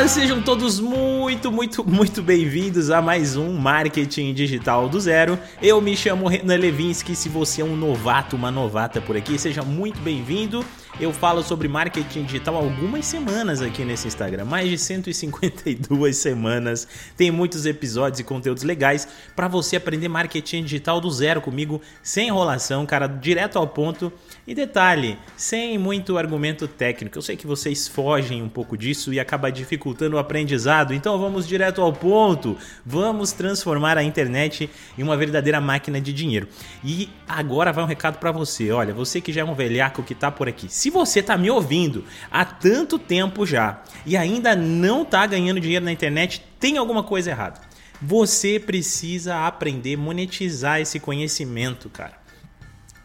Olá, sejam todos muito bem-vindos a mais um Marketing Digital do Zero. Eu me chamo Renan Levinsky, se você é um novato, uma novata por aqui, seja muito bem-vindo. Eu falo sobre marketing digital há algumas semanas aqui nesse Instagram, mais de 152 semanas. Tem muitos episódios e conteúdos legais para você aprender marketing digital do zero comigo, sem enrolação, cara, direto ao ponto. E detalhe, sem muito argumento técnico. Eu sei que vocês fogem um pouco disso e acaba dificultando o aprendizado. Então vamos direto ao ponto. Vamos transformar a internet em uma verdadeira máquina de dinheiro. E agora vai um recado para você. Olha, você que já é um velhaco que tá por aqui. Se você está me ouvindo há tanto tempo já e ainda não está ganhando dinheiro na internet, tem alguma coisa errada. Você precisa aprender a monetizar esse conhecimento, cara.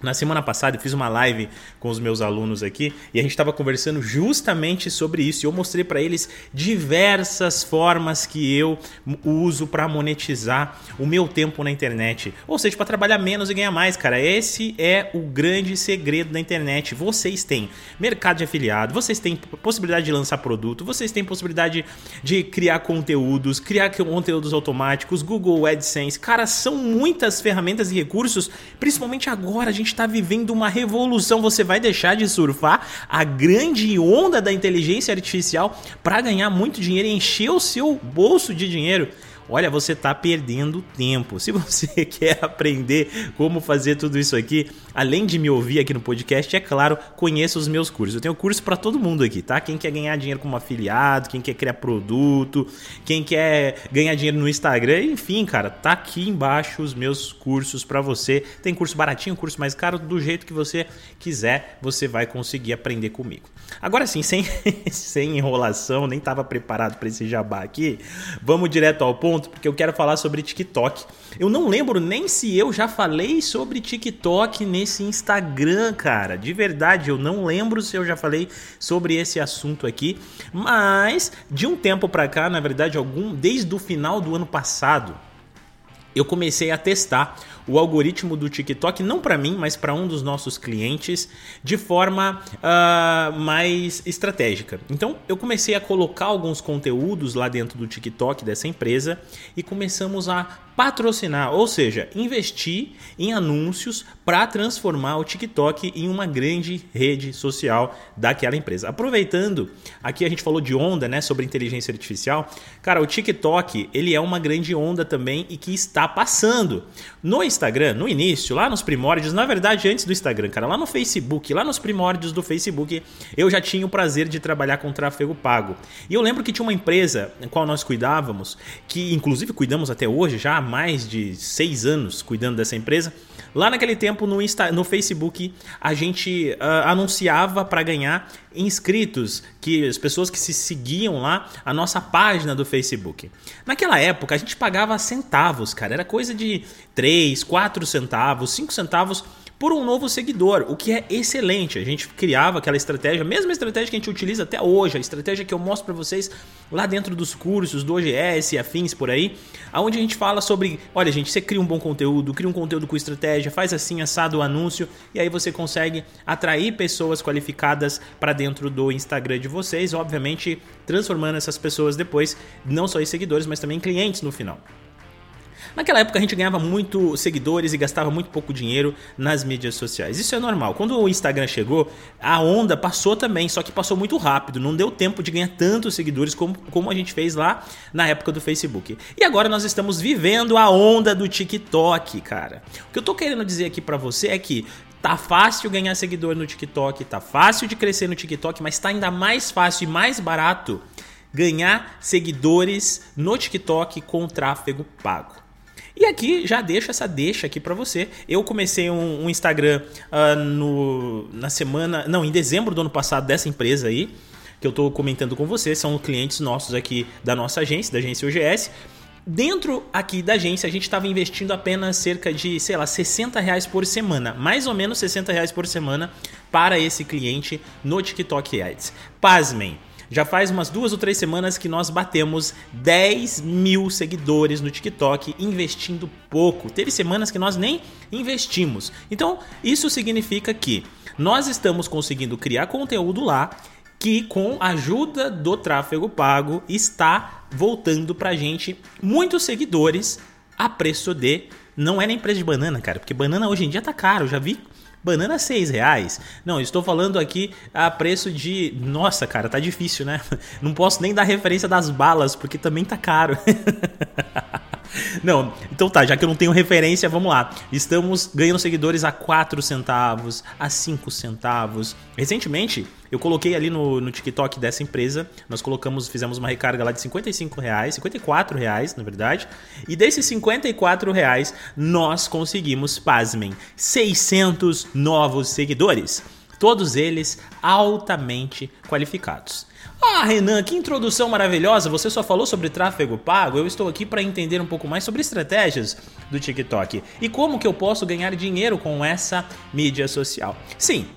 Na semana passada eu fiz uma live com os meus alunos aqui e a gente estava conversando justamente sobre isso. E eu mostrei para eles diversas formas que eu uso para monetizar o meu tempo na internet. Ou seja, para trabalhar menos e ganhar mais, cara. Esse é o grande segredo da internet. Vocês têm mercado de afiliado, vocês têm possibilidade de lançar produto, vocês têm possibilidade de criar conteúdos automáticos, Google AdSense. Cara, são muitas ferramentas e recursos, principalmente agora a gente está vivendo uma revolução. Você vai deixar de surfar a grande onda da inteligência artificial para ganhar muito dinheiro e encher o seu bolso de dinheiro? Olha, você está perdendo tempo. Se você quer aprender como fazer tudo isso aqui, além de me ouvir aqui no podcast, é claro, conheça os meus cursos. Eu tenho curso para todo mundo aqui, tá? Quem quer ganhar dinheiro como afiliado, quem quer criar produto, quem quer ganhar dinheiro no Instagram, enfim, cara, tá aqui embaixo os meus cursos para você. Tem curso baratinho, curso mais caro, do jeito que você quiser, você vai conseguir aprender comigo. Agora sim, sem enrolação, nem estava preparado para esse jabá aqui, vamos direto ao ponto. Porque eu quero falar sobre TikTok. Eu não lembro nem se eu já falei sobre TikTok nesse Instagram, cara. De verdade, eu não lembro se eu já falei sobre esse assunto aqui. Mas de um tempo pra cá, na verdade, desde o final do ano passado, eu comecei a testar o algoritmo do TikTok, não para mim, mas para um dos nossos clientes, de forma mais estratégica. Então, eu comecei a colocar alguns conteúdos lá dentro do TikTok dessa empresa e começamos a patrocinar, ou seja, investir em anúncios para transformar o TikTok em uma grande rede social daquela empresa. Aproveitando, aqui a gente falou de onda, né, sobre inteligência artificial. Cara, o TikTok, ele é uma grande onda também e que está passando. No Instagram, no início, lá nos primórdios, na verdade antes do Instagram, cara, lá no Facebook, lá nos primórdios do Facebook, eu já tinha o prazer de trabalhar com tráfego pago. E eu lembro que tinha uma empresa na qual nós cuidávamos, que inclusive cuidamos até hoje já, mais de 6 anos cuidando dessa empresa. Lá naquele tempo no Facebook a gente anunciava para ganhar inscritos, que as pessoas que se seguiam lá, a nossa página do Facebook. Naquela época a gente pagava centavos, cara, era coisa de 3, 4 centavos, 5 centavos por um novo seguidor, o que é excelente. A gente criava aquela estratégia, a mesma estratégia que a gente utiliza até hoje, a estratégia que eu mostro para vocês lá dentro dos cursos do OGS e afins por aí, onde a gente fala sobre, olha gente, você cria um bom conteúdo, cria um conteúdo com estratégia, faz assim, assado o anúncio, e aí você consegue atrair pessoas qualificadas para dentro do Instagram de vocês, obviamente transformando essas pessoas depois, não só em seguidores, mas também em clientes no final. Naquela época a gente ganhava muito seguidores e gastava muito pouco dinheiro nas mídias sociais. Isso é normal. Quando o Instagram chegou, a onda passou também, só que passou muito rápido. Não deu tempo de ganhar tantos seguidores como a gente fez lá na época do Facebook. E agora nós estamos vivendo a onda do TikTok, cara. O que eu tô querendo dizer aqui pra você é que tá fácil ganhar seguidor no TikTok, tá fácil de crescer no TikTok, mas tá ainda mais fácil e mais barato ganhar seguidores no TikTok com tráfego pago. E aqui já deixo essa deixa aqui pra você. Eu comecei um Instagram em dezembro do ano passado, dessa empresa aí, que eu tô comentando com você. São clientes nossos aqui da nossa agência, da agência OGS. Dentro aqui da agência, a gente estava investindo apenas cerca de, R$60 por semana. Mais ou menos R$60 por semana para esse cliente no TikTok Ads. Pasmem. Já faz umas 2 ou 3 semanas que nós batemos 10 mil seguidores no TikTok investindo pouco. Teve semanas que nós nem investimos. Então, isso significa que nós estamos conseguindo criar conteúdo lá, que com a ajuda do tráfego pago está voltando pra gente muitos seguidores a preço de... Não é nem preço de banana, cara, porque banana hoje em dia tá caro, já vi banana R$6. Não, estou falando aqui a preço de... Nossa, cara, tá difícil, né? Não posso nem dar referência das balas, porque também tá caro. Não, então tá, já que eu não tenho referência, vamos lá. Estamos ganhando seguidores a 4 centavos, a 5 centavos. Recentemente, eu coloquei ali no TikTok dessa empresa, nós fizemos uma recarga lá de R$55, R$54, na verdade. E desses R$54, nós conseguimos, pasmem, 600 novos seguidores. Todos eles altamente qualificados. Ah, Renan, que introdução maravilhosa, você só falou sobre tráfego pago, eu estou aqui para entender um pouco mais sobre estratégias do TikTok e como que eu posso ganhar dinheiro com essa mídia social. Sim,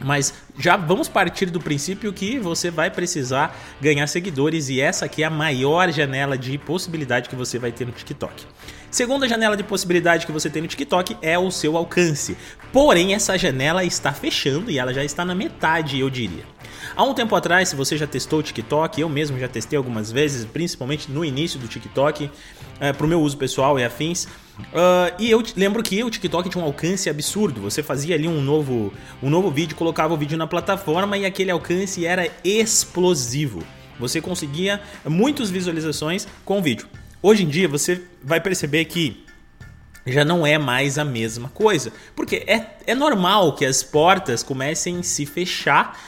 mas já vamos partir do princípio que você vai precisar ganhar seguidores e essa aqui é a maior janela de possibilidade que você vai ter no TikTok. Segunda janela de possibilidade que você tem no TikTok é o seu alcance. Porém, essa janela está fechando e ela já está na metade, eu diria. Há um tempo atrás, se você já testou o TikTok, eu mesmo já testei algumas vezes, principalmente no início do TikTok, para o meu uso pessoal e afins. E eu lembro que o TikTok tinha um alcance absurdo. Você fazia ali um novo vídeo, colocava o vídeo na plataforma e aquele alcance era explosivo. Você conseguia muitas visualizações com o vídeo. Hoje em dia, você vai perceber que já não é mais a mesma coisa, porque é normal que as portas comecem a se fechar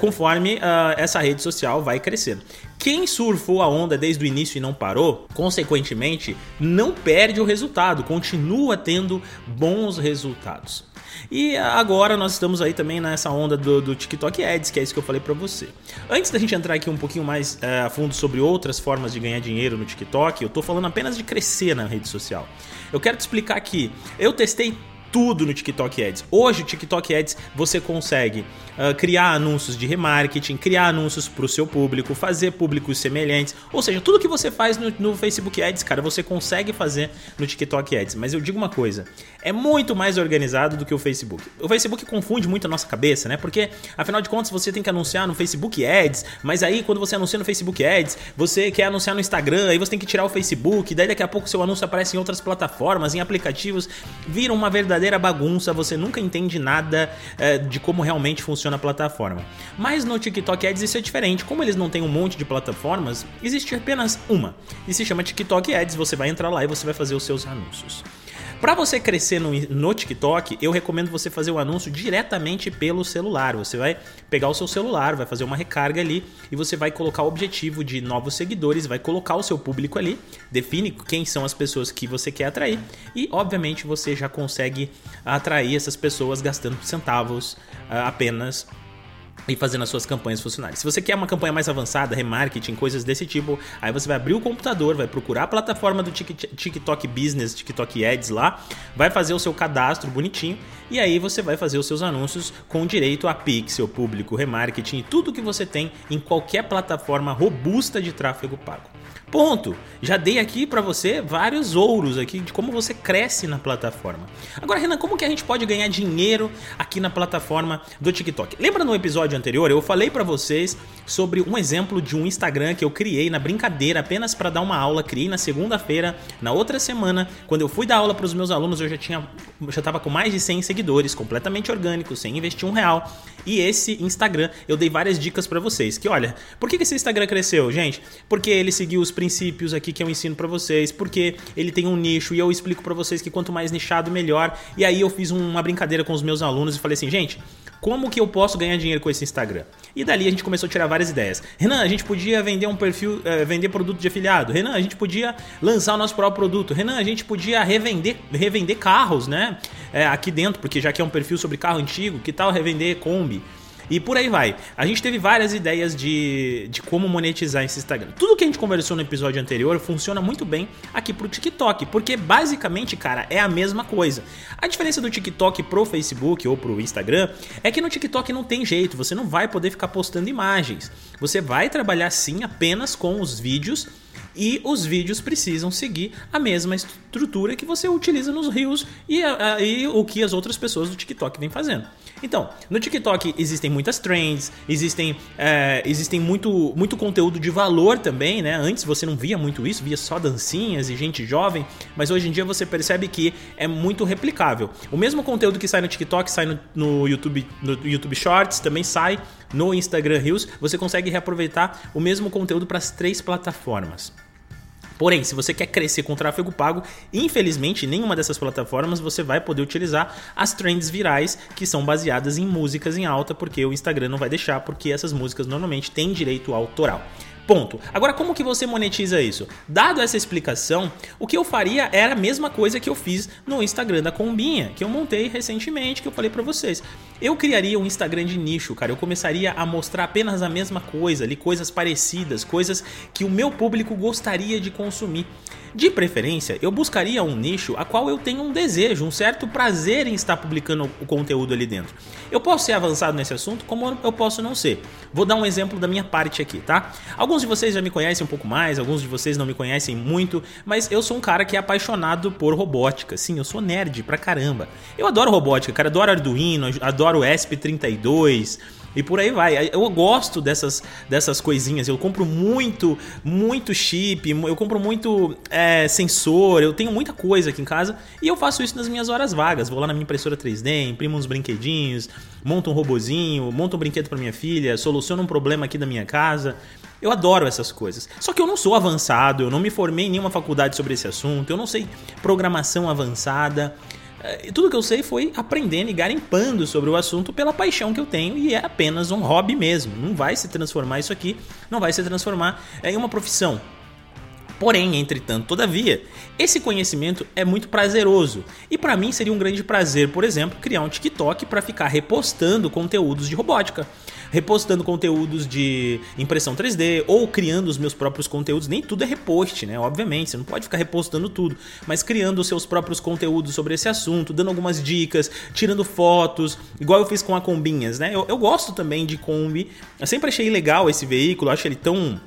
conforme essa rede social vai crescendo. Quem surfou a onda desde o início e não parou, consequentemente, não perde o resultado, continua tendo bons resultados. E agora nós estamos aí também nessa onda do TikTok Ads, que é isso que eu falei pra você. Antes da gente entrar aqui um pouquinho mais a fundo sobre outras formas de ganhar dinheiro no TikTok, eu tô falando apenas de crescer na rede social. Eu quero te explicar que eu testei tudo no TikTok Ads. Hoje o TikTok Ads você consegue criar anúncios de remarketing, criar anúncios para o seu público, fazer públicos semelhantes, ou seja, tudo que você faz no Facebook Ads, cara, você consegue fazer no TikTok Ads. Mas eu digo uma coisa, é muito mais organizado do que o Facebook. O Facebook confunde muito a nossa cabeça, né? Porque, afinal de contas, você tem que anunciar no Facebook Ads, mas aí quando você anuncia no Facebook Ads, você quer anunciar no Instagram, aí você tem que tirar o Facebook, daí daqui a pouco seu anúncio aparece em outras plataformas, em aplicativos, vira uma verdadeira bagunça, você nunca entende nada de como realmente funciona a plataforma. Mas no TikTok Ads isso é diferente, como eles não têm um monte de plataformas, existe apenas uma e se chama TikTok Ads, você vai entrar lá e você vai fazer os seus anúncios. Para você crescer no TikTok, eu recomendo você fazer o anúncio diretamente pelo celular. Você vai pegar o seu celular, vai fazer uma recarga ali e você vai colocar o objetivo de novos seguidores, vai colocar o seu público ali, define quem são as pessoas que você quer atrair e, obviamente, você já consegue atrair essas pessoas gastando centavos apenas e fazendo as suas campanhas funcionarem. Se você quer uma campanha mais avançada, remarketing, coisas desse tipo, aí você vai abrir o computador, vai procurar a plataforma do TikTok Business, TikTok Ads lá, vai fazer o seu cadastro bonitinho e aí você vai fazer os seus anúncios com direito a pixel, público, remarketing e tudo que você tem em qualquer plataforma robusta de tráfego pago. Ponto. Já dei aqui para você vários ouros aqui de como você cresce na plataforma. Agora, Renan, como que a gente pode ganhar dinheiro aqui na plataforma do TikTok? Lembra no episódio anterior eu falei para vocês sobre um exemplo de um Instagram que eu criei na brincadeira apenas para dar uma aula, criei na segunda-feira, na outra semana, quando eu fui dar aula para os meus alunos, eu já estava com mais de 100 seguidores, completamente orgânico, sem investir R$1. E esse Instagram, eu dei várias dicas para vocês, que olha, por que esse Instagram cresceu, gente? Porque ele seguiu os princípios aqui que eu ensino pra vocês, porque ele tem um nicho e eu explico pra vocês que quanto mais nichado, melhor. E aí eu fiz uma brincadeira com os meus alunos e falei assim, gente, como que eu posso ganhar dinheiro com esse Instagram? E dali a gente começou a tirar várias ideias. Renan, a gente podia vender um perfil, vender produto de afiliado. Renan, a gente podia lançar o nosso próprio produto. Renan, a gente podia revender carros, né? Aqui dentro, porque já que é um perfil sobre carro antigo, que tal revender Kombi? E por aí vai. A gente teve várias ideias de como monetizar esse Instagram. Tudo que a gente conversou no episódio anterior funciona muito bem aqui pro TikTok, porque basicamente, cara, é a mesma coisa. A diferença do TikTok pro Facebook ou pro Instagram é que no TikTok não tem jeito, você não vai poder ficar postando imagens. Você vai trabalhar sim apenas com os vídeos e os vídeos precisam seguir a mesma estrutura que você utiliza nos Reels e o que as outras pessoas do TikTok vêm fazendo. Então, no TikTok existem muitas trends, existem muito conteúdo de valor também, né? Antes você não via muito isso, via só dancinhas e gente jovem, mas hoje em dia você percebe que é muito replicável. O mesmo conteúdo que sai no TikTok, sai no YouTube Shorts, também sai no Instagram Reels. Você consegue reaproveitar o mesmo conteúdo para as três plataformas. Porém, se você quer crescer com tráfego pago, infelizmente, nenhuma dessas plataformas você vai poder utilizar as trends virais que são baseadas em músicas em alta, porque o Instagram não vai deixar, porque essas músicas normalmente têm direito autoral. Ponto. Agora, como que você monetiza isso? Dado essa explicação, o que eu faria era a mesma coisa que eu fiz no Instagram da Combinha, que eu montei recentemente, que eu falei pra vocês. Eu criaria um Instagram de nicho, cara. Eu começaria a mostrar apenas a mesma coisa ali, coisas parecidas, coisas que o meu público gostaria de consumir. De preferência, eu buscaria um nicho a qual eu tenho um desejo, um certo prazer em estar publicando o conteúdo ali dentro. Eu posso ser avançado nesse assunto, como eu posso não ser. Vou dar um exemplo da minha parte aqui, tá? Alguns de vocês já me conhecem um pouco mais, alguns de vocês não me conhecem muito, mas eu sou um cara que é apaixonado por robótica. Sim, eu sou nerd pra caramba. Eu adoro robótica, cara, adoro Arduino, adoro ESP32... E por aí vai. Eu gosto dessas coisinhas. Eu compro muito chip, eu compro muito sensor, eu tenho muita coisa aqui em casa e eu faço isso nas minhas horas vagas. Vou lá na minha impressora 3D, imprimo uns brinquedinhos, monto um robozinho, monto um brinquedo para minha filha, soluciono um problema aqui da minha casa. Eu adoro essas coisas. Só que eu não sou avançado, eu não me formei em nenhuma faculdade sobre esse assunto, eu não sei programação avançada. Tudo que eu sei foi aprendendo e garimpando sobre o assunto pela paixão que eu tenho, e é apenas um hobby mesmo. Não vai se transformar isso aqui, não vai se transformar em uma profissão. Porém, entretanto, todavia, esse conhecimento é muito prazeroso. E para mim seria um grande prazer, por exemplo, criar um TikTok para ficar repostando conteúdos de robótica, repostando conteúdos de impressão 3D ou criando os meus próprios conteúdos. Nem tudo é repost, né? Obviamente, você não pode ficar repostando tudo, mas criando os seus próprios conteúdos sobre esse assunto, dando algumas dicas, tirando fotos, igual eu fiz com a Combinhas, né? Eu gosto também de Kombi. Eu sempre achei legal esse veículo, acho ele tão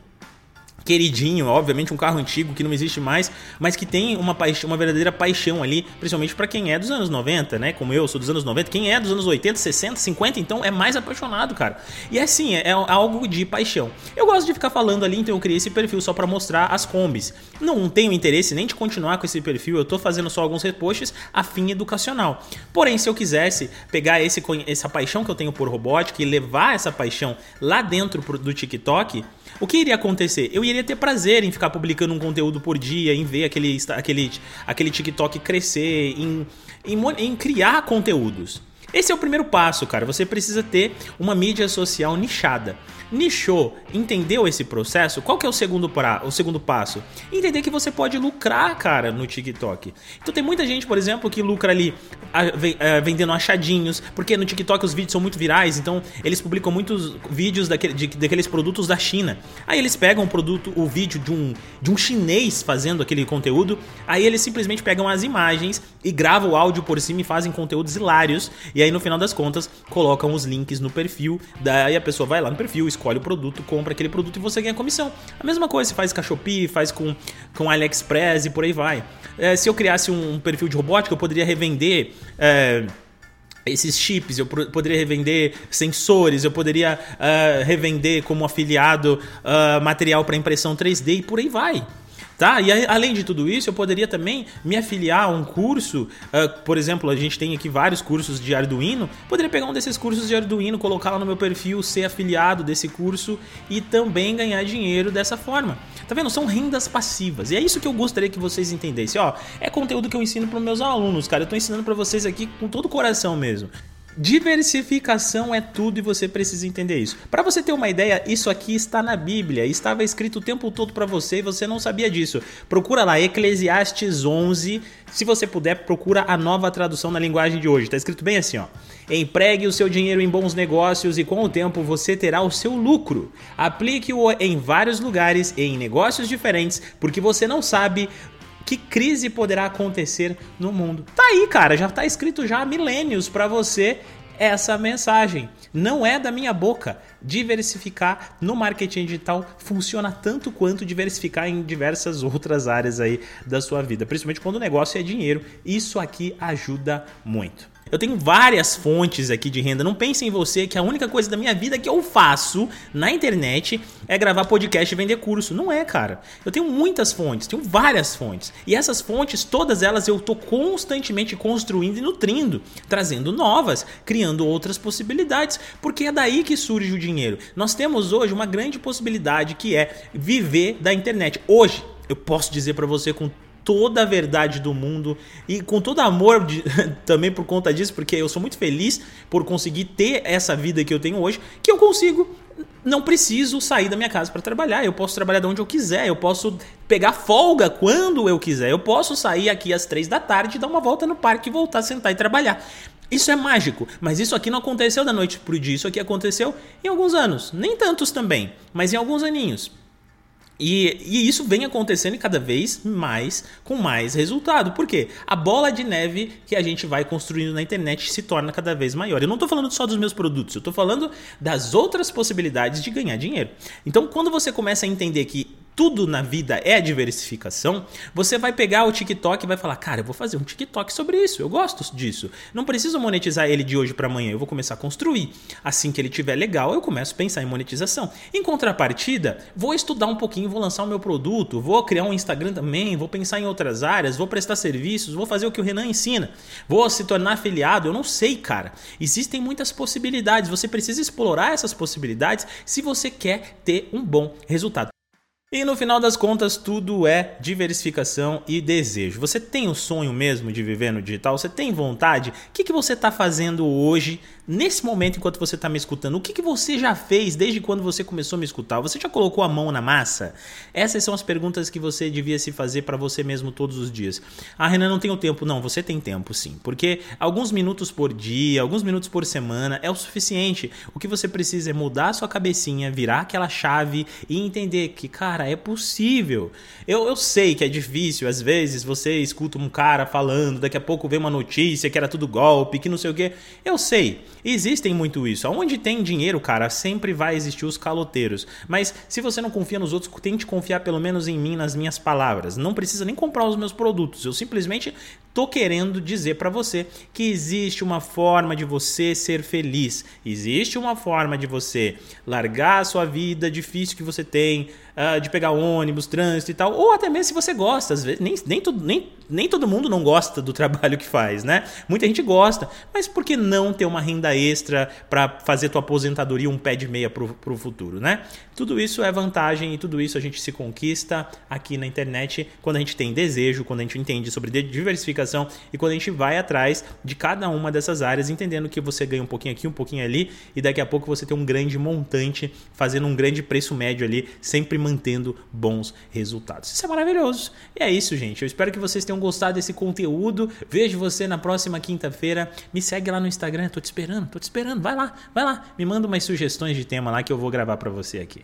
queridinho, obviamente um carro antigo que não existe mais, mas que tem uma verdadeira paixão ali, principalmente para quem é dos anos 90, né, como eu sou dos anos 90, quem é dos anos 80, 60, 50, então é mais apaixonado, cara. E assim, é algo de paixão. Eu gosto de ficar falando ali, então eu criei esse perfil só para mostrar as combis. Não tenho interesse nem de continuar com esse perfil, eu tô fazendo só alguns reposts a fim educacional. Porém, se eu quisesse pegar essa paixão que eu tenho por robótica e levar essa paixão lá dentro do TikTok, o que iria acontecer? Eu iria ter prazer em ficar publicando um conteúdo por dia, em ver aquele TikTok crescer, em criar conteúdos. Esse é o primeiro passo, cara. Você precisa ter uma mídia social nichada. Nichou, entendeu esse processo? Qual que é o segundo passo? Entender que você pode lucrar, cara, no TikTok. Então tem muita gente, por exemplo, que lucra ali vendendo achadinhos, porque no TikTok os vídeos são muito virais, então eles publicam muitos vídeos daqueles produtos da China. Aí eles pegam o vídeo de um chinês fazendo aquele conteúdo, aí eles simplesmente pegam as imagens e gravam o áudio por cima e fazem conteúdos hilários, e aí no final das contas colocam os links no perfil, daí a pessoa vai lá no perfil, escolhe o produto, compra aquele produto e você ganha comissão. A mesma coisa se faz com a Shopee, faz com AliExpress e por aí vai. Se eu criasse um perfil de robótica, eu poderia revender esses chips, eu poderia revender sensores, eu poderia revender como afiliado material para impressão 3D e por aí vai. Tá? E além de tudo isso, eu poderia também me afiliar a um curso, por exemplo, a gente tem aqui vários cursos de Arduino, poderia pegar um desses cursos de Arduino, colocar lá no meu perfil, ser afiliado desse curso e também ganhar dinheiro dessa forma. Tá vendo? São rendas passivas. E é isso que eu gostaria que vocês entendessem. Ó, é conteúdo que eu ensino para os meus alunos, cara. Eu tô ensinando para vocês aqui com todo o coração mesmo. Diversificação é tudo e você precisa entender isso. Para você ter uma ideia, isso aqui está na Bíblia, estava escrito o tempo todo para você e você não sabia disso. Procura lá, Eclesiastes 11, se você puder, procura a nova tradução na linguagem de hoje. Está escrito bem assim, ó. Empregue o seu dinheiro em bons negócios e com o tempo você terá o seu lucro. Aplique-o em vários lugares e em negócios diferentes, porque você não sabe que crise poderá acontecer no mundo. Tá aí, cara, já tá escrito já há milênios pra você essa mensagem. Não é da minha boca. Diversificar no marketing digital funciona tanto quanto diversificar em diversas outras áreas aí da sua vida, principalmente quando o negócio é dinheiro. Isso aqui ajuda muito. Eu tenho várias fontes aqui de renda. Não pense em você que a única coisa da minha vida que eu faço na internet é gravar podcast e vender curso. Não é, cara. Eu tenho muitas fontes, tenho várias fontes. E essas fontes, todas elas eu tô constantemente construindo e nutrindo, trazendo novas, criando outras possibilidades, porque é daí que surge o dinheiro. Nós temos hoje uma grande possibilidade que é viver da internet. Hoje, eu posso dizer para você com toda a verdade do mundo e com todo amor também por conta disso, porque eu sou muito feliz por conseguir ter essa vida que eu tenho hoje, que eu consigo, não preciso sair da minha casa para trabalhar, eu posso trabalhar de onde eu quiser, eu posso pegar folga quando eu quiser, eu posso sair aqui às 3 da tarde, dar uma volta no parque e voltar, sentar e trabalhar. Isso é mágico, mas isso aqui não aconteceu da noite pro dia, isso aqui aconteceu em alguns anos, nem tantos também, mas em alguns aninhos. E isso vem acontecendo cada vez mais, com mais resultado. Por quê? A bola de neve que a gente vai construindo na internet se torna cada vez maior. Eu não estou falando só dos meus produtos, eu estou falando das outras possibilidades de ganhar dinheiro. Então, quando você começa a entender que tudo na vida é diversificação, você vai pegar o TikTok e vai falar, cara, eu vou fazer um TikTok sobre isso, eu gosto disso. Não preciso monetizar ele de hoje para amanhã, eu vou começar a construir. Assim que ele estiver legal, eu começo a pensar em monetização. Em contrapartida, vou estudar um pouquinho, vou lançar o meu produto, vou criar um Instagram também, vou pensar em outras áreas, vou prestar serviços, vou fazer o que o Renan ensina, vou se tornar afiliado, eu não sei, cara. Existem muitas possibilidades, você precisa explorar essas possibilidades se você quer ter um bom resultado. E no final das contas, tudo é diversificação e desejo. Você tem o sonho mesmo de viver no digital? Você tem vontade? O que você está fazendo hoje, nesse momento, enquanto você está me escutando? O que você já fez desde quando você começou a me escutar? Você já colocou a mão na massa? Essas são as perguntas que você devia se fazer para você mesmo todos os dias. Ah, Renan, não tenho tempo. Não, você tem tempo sim. Porque alguns minutos por dia, alguns minutos por semana é o suficiente. O que você precisa é mudar a sua cabecinha, virar aquela chave e entender que, cara, é possível. Eu sei que é difícil, às vezes você escuta um cara falando, daqui a pouco vem uma notícia que era tudo golpe, que não sei o quê. Eu sei, existem muito isso. Onde tem dinheiro, cara, sempre vai existir os caloteiros. Mas se você não confia nos outros, tente confiar pelo menos em mim, nas minhas palavras. Não precisa nem comprar os meus produtos. Eu simplesmente tô querendo dizer para você que existe uma forma de você ser feliz. Existe uma forma de você largar a sua vida difícil que você tem, de pegar ônibus, trânsito e tal, ou até mesmo se você gosta, às vezes, nem todo mundo não gosta do trabalho que faz, né? Muita gente gosta, mas por que não ter uma renda extra para fazer tua aposentadoria um pé de meia pro futuro, né? Tudo isso é vantagem e tudo isso a gente se conquista aqui na internet quando a gente tem desejo, quando a gente entende sobre diversificação e quando a gente vai atrás de cada uma dessas áreas, entendendo que você ganha um pouquinho aqui, um pouquinho ali e daqui a pouco você tem um grande montante fazendo um grande preço médio ali, sempre mantendo bons resultados. Isso é maravilhoso. E é isso, gente. Eu espero que vocês tenham gostado desse conteúdo. Vejo você na próxima quinta-feira. Me segue lá no Instagram. Tô te esperando. Vai lá. Me manda umas sugestões de tema lá que eu vou gravar para você aqui.